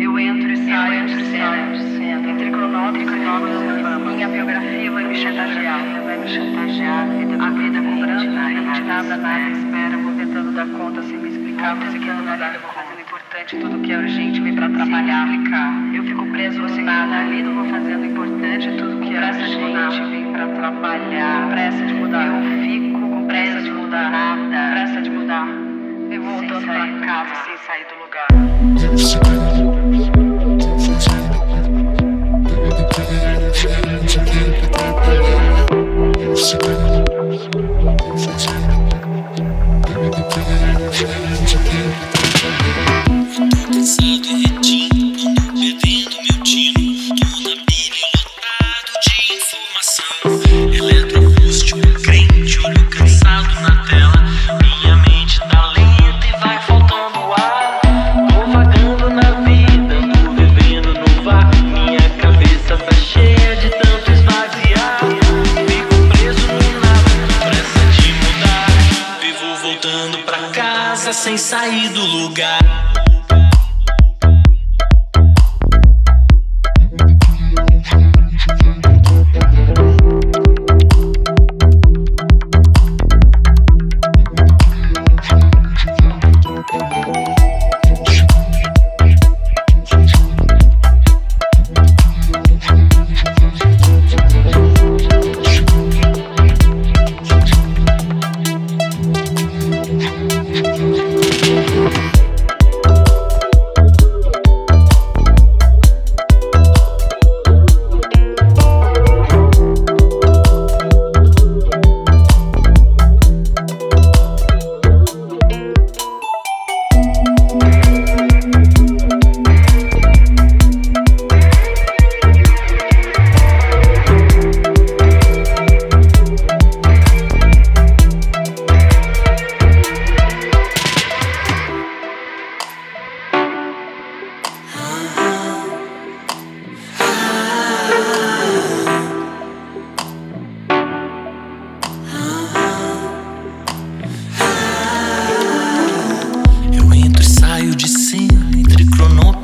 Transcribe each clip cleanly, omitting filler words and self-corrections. Eu entro e saio de cena, entre cronômetros e famas. Minha biografia vai me chantagear. A vida cobrando, de nada espera. Vou tentando dar conta sem me explicar. Vou tentando nadar, eu vou fazendo importante. Tudo que é urgente vem pra atrapalhar. Eu fico preso no nada. A vida eu vou fazendo importante. Tudo que é urgente vem pra atrapalhar. Pressa de mudar. Eu fico com pressa de mudar nada. Pressa de mudar. Eu vou voltando pra casa sem sair do lugar. Sem sair do lugar.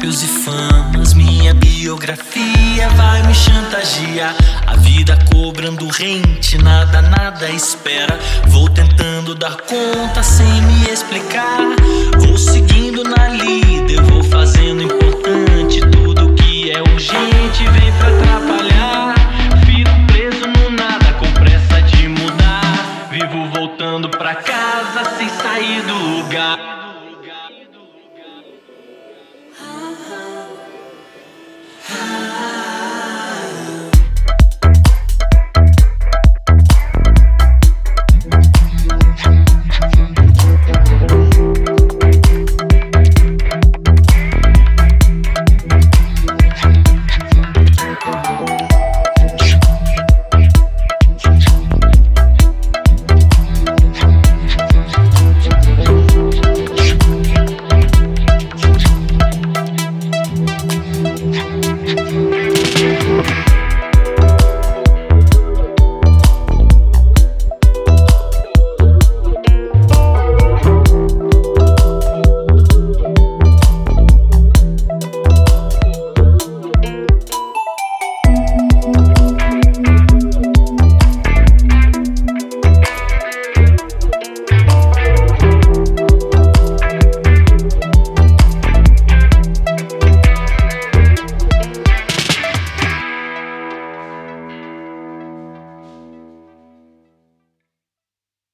E famas, minha biografia vai me chantagear. A vida cobrando rente, nada espera. Vou tentando dar conta sem me explicar. Vou seguindo na linha.